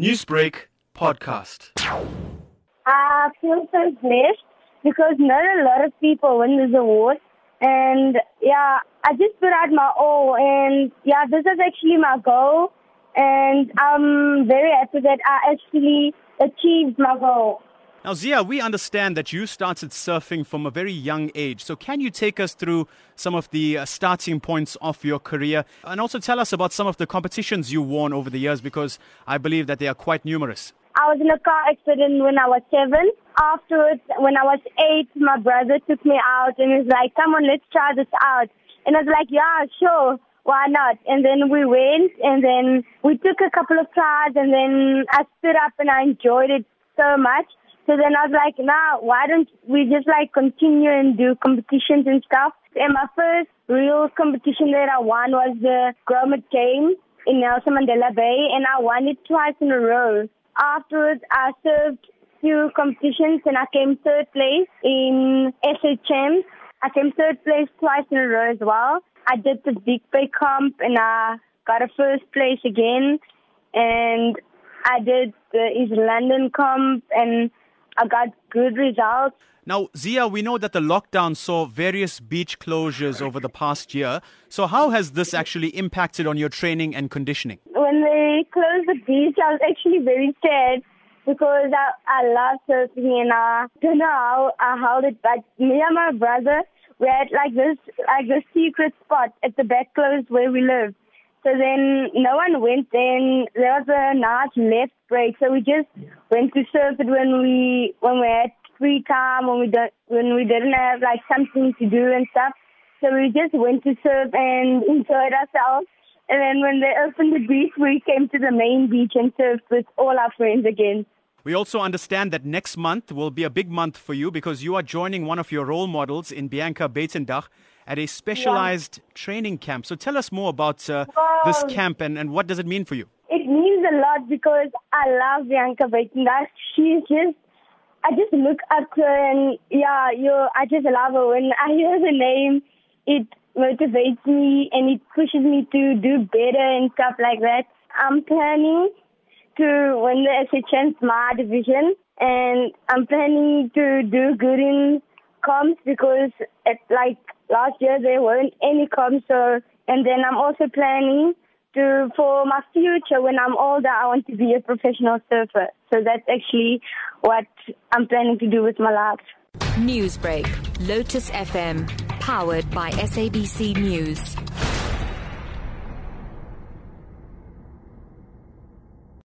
Newsbreak podcast. I feel so blessed because not a lot of people win this award, and yeah, I just put out my all, and yeah, this is actually my goal, and I'm very happy that I actually achieved my goal. Now, Zia, we understand that you started surfing from a very young age. So can you take us through some of the starting points of your career, and also tell us about some of the competitions you won over the years, because I believe that they are quite numerous. I was in a car accident when I was 7. Afterwards, when I was 8, my brother took me out and was like, come on, let's try this out. And I was like, yeah, sure, why not? And then we went, and then we took a couple of tries, and then I stood up and I enjoyed it so much. So then I was like, nah, why don't we just like continue and do competitions and stuff? And my first real competition that I won was the Grommet Games in Nelson Mandela Bay, and I won it twice in a row. Afterwards, I served few competitions and I came third place in SHM. I came third place twice in a row as well. I did the Big Bay Comp and I got a first place again. And I did the East London Comp and I got good results. Now, Zia, we know that the lockdown saw various beach closures over the past year. So how has this actually impacted on your training and conditioning? When they closed the beach, I was actually very sad because I love surfing, and I don't know how I held it. But me and my brother, we had like this secret spot at the back closed where we lived. So then no one went, then there was a nice left break. So we just went to surf it when we had free time, when we didn't have like something to do and stuff. So we just went to surf and enjoyed ourselves. And then when they opened the beach, we came to the main beach and surfed with all our friends again. We also understand that next month will be a big month for you because you are joining one of your role models in Bianca Buitendag at a specialized training camp. So tell us more about this camp and what does it mean for you? It means a lot because I love Bianca Buitendag. I just look up to her, and I just love her. When I hear the name, it motivates me and it pushes me to do better and stuff like that. I'm planning to win the SHN Smart Division, and I'm planning to do good in comps because last year there weren't any comps. And then I'm also planning for my future when I'm older, I want to be a professional surfer. So that's actually what I'm planning to do with my life. Newsbreak, Lotus FM, powered by SABC News.